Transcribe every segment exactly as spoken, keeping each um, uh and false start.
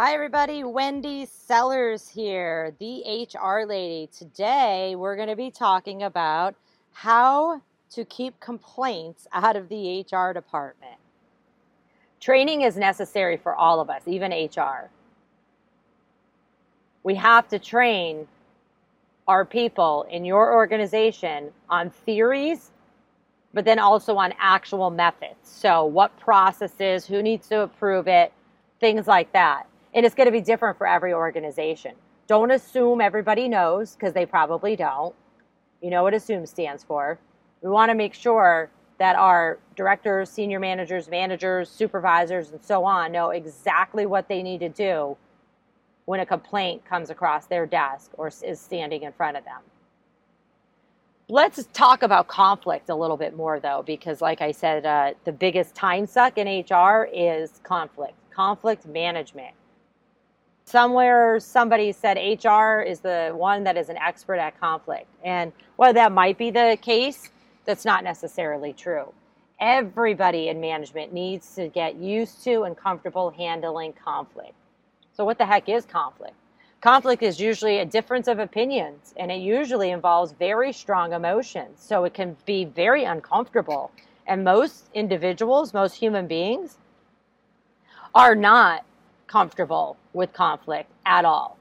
Hi, everybody. Wendy Sellers here, the H R lady. Today, we're going to be talking about how to keep complaints out of the H R department. Training is necessary for all of us, even H R. We have to train our people in your organization on theories, but then also on actual methods. So what processes, who needs to approve it, things like that. And it's going to be different for every organization. Don't assume everybody knows, because they probably don't. You know what ASSUME stands for. We want to make sure that our directors, senior managers, managers, supervisors, and so on know exactly what they need to do when a complaint comes across their desk or is standing in front of them. Let's talk about conflict a little bit more, though, because like I said, uh, the biggest time suck in H R is conflict, conflict management. Somewhere somebody said H R is the one that is an expert at conflict. And while that might be the case, that's not necessarily true. Everybody in management needs to get used to and comfortable handling conflict. So what the heck is conflict? Conflict is usually a difference of opinions, and it usually involves very strong emotions. So it can be very uncomfortable. And most individuals, most human beings, are not comfortable with conflict at all.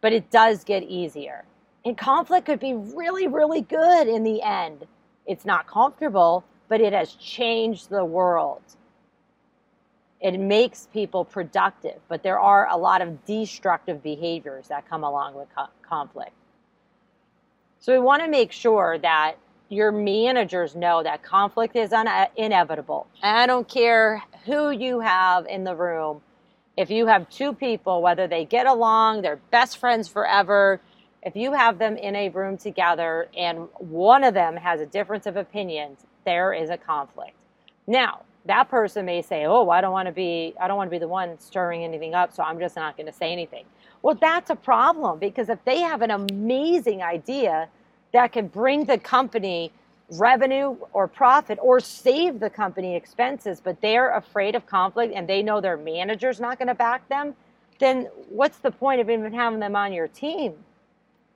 But it does get easier. And conflict could be really, really good in the end. It's not comfortable, but it has changed the world. It makes people productive, but there are a lot of destructive behaviors that come along with co- conflict. So we want to make sure that your managers know that conflict is un- inevitable. I don't care who you have in the room. If you have two people, whether they get along, they're best friends forever, if you have them in a room together and one of them has a difference of opinions, there is a conflict. Now, that person may say, "Oh, I don't want to be I don't want to be the one stirring anything up, so I'm just not going to say anything." Well, that's a problem, because if they have an amazing idea that could bring the company revenue or profit or save the company expenses, but they're afraid of conflict and they know their manager's not going to back them, then what's the point of even having them on your team?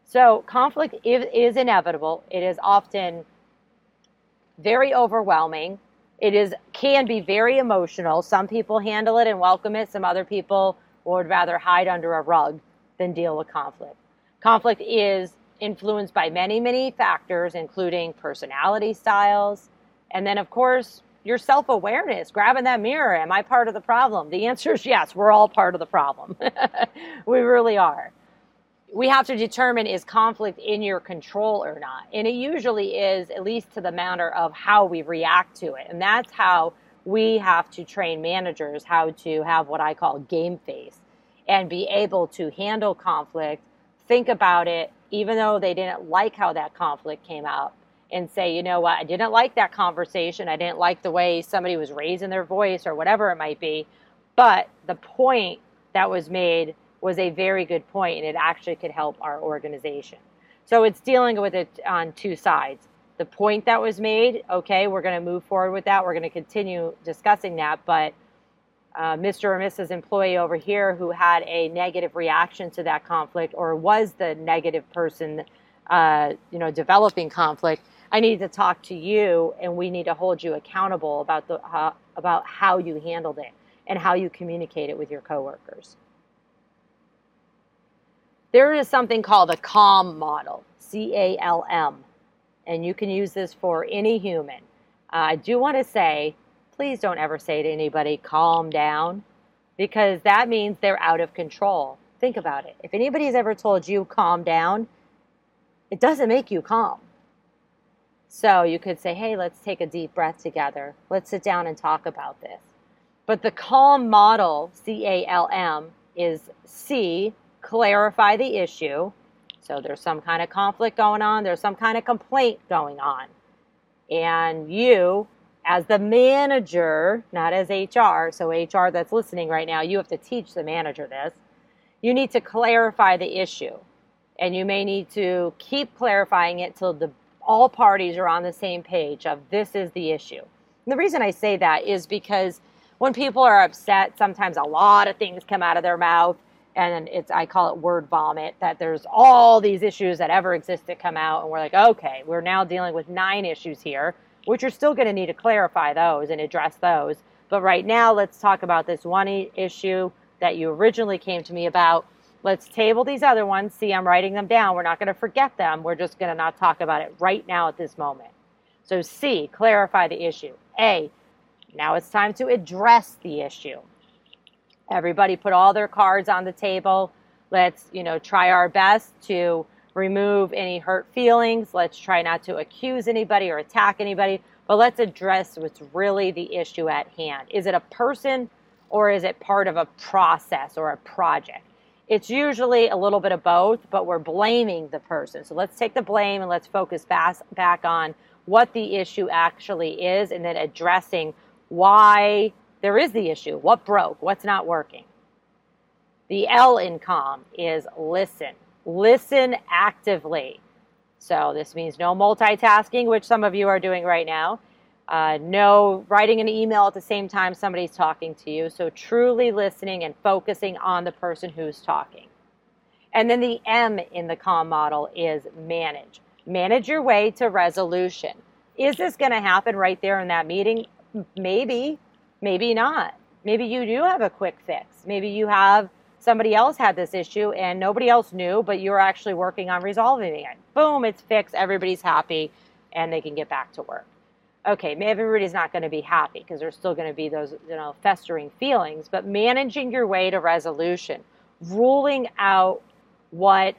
So conflict is inevitable. It is often very overwhelming. It is can be very emotional. Some people handle it and welcome it. Some other people would rather hide under a rug than deal with conflict. Conflict is influenced by many, many factors, including personality styles, and then, of course, your self-awareness, grabbing that mirror. Am I part of the problem? The answer is yes, we're all part of the problem. We really are. We have to determine, is conflict in your control or not? And it usually is, at least to the matter of how we react to it. And that's how we have to train managers how to have what I call game face and be able to handle conflict, think about it, even though they didn't like how that conflict came out, and say, you know what, I didn't like that conversation. I didn't like the way somebody was raising their voice or whatever it might be. But the point that was made was a very good point, and it actually could help our organization. So it's dealing with it on two sides. The point that was made, okay, we're going to move forward with that. We're going to continue discussing that. But Uh, Mister or Missus employee over here who had a negative reaction to that conflict, or was the negative person, uh, you know, developing conflict, I need to talk to you, and we need to hold you accountable about the uh, about how you handled it and how you communicate it with your coworkers. There is something called the CALM model, C A L M, and you can use this for any human. Uh, I do want to say, please don't ever say to anybody, "Calm down," because that means they're out of control. Think about it. If anybody's ever told you, "Calm down," it doesn't make you calm. So you could say, "Hey, let's take a deep breath together. Let's sit down and talk about this." But the CALM model, C A L M, is C, clarify the issue. So there's some kind of conflict going on. There's some kind of complaint going on. And you, as the manager, not as H R, so H R that's listening right now, you have to teach the manager this. You need to clarify the issue. And you may need to keep clarifying it till the, all parties are on the same page of this is the issue. And the reason I say that is because when people are upset, sometimes a lot of things come out of their mouth. And it's, I call it word vomit, that there's all these issues that ever exist that come out. And we're like, okay, we're now dealing with nine issues here, which you're still going to need to clarify those and address those. But right now, let's talk about this one issue that you originally came to me about. Let's table these other ones. See, I'm writing them down. We're not going to forget them. We're just going to not talk about it right now at this moment. So C, clarify the issue. A, now it's time to address the issue. Everybody put all their cards on the table. Let's, you know, try our best to remove any hurt feelings. Let's try not to accuse anybody or attack anybody, but let's address what's really the issue at hand. Is it a person or is it part of a process or a project? It's usually a little bit of both, but we're blaming the person. So let's take the blame and let's focus back, back on what the issue actually is and then addressing why there is the issue. What broke? What's not working? The L in CALM is listen. Listen actively. So this means no multitasking, which some of you are doing right now. Uh, no writing an email at the same time somebody's talking to you. So truly listening and focusing on the person who's talking. And then the M in the CALM model is manage. Manage your way to resolution. Is this going to happen right there in that meeting? Maybe. Maybe not. Maybe you do have a quick fix. Maybe you have somebody else had this issue and nobody else knew, but you're actually working on resolving it. Boom, it's fixed. Everybody's happy and they can get back to work. Okay, maybe everybody's not going to be happy because there's still going to be those, you know, festering feelings, but managing your way to resolution, ruling out what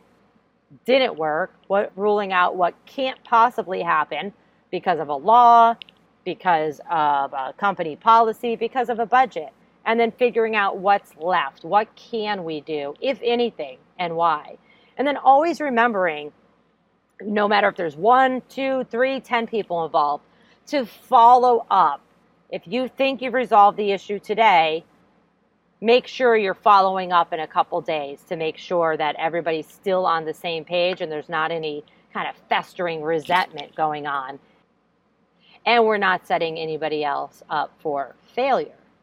didn't work, what ruling out what can't possibly happen because of a law, because of a company policy, because of a budget, and then figuring out what's left. What can we do, if anything, and why? And then always remembering, no matter if there's one, two, three, ten people involved, to follow up. If you think you've resolved the issue today, make sure you're following up in a couple days to make sure that everybody's still on the same page and there's not any kind of festering resentment going on. And we're not setting anybody else up for failure.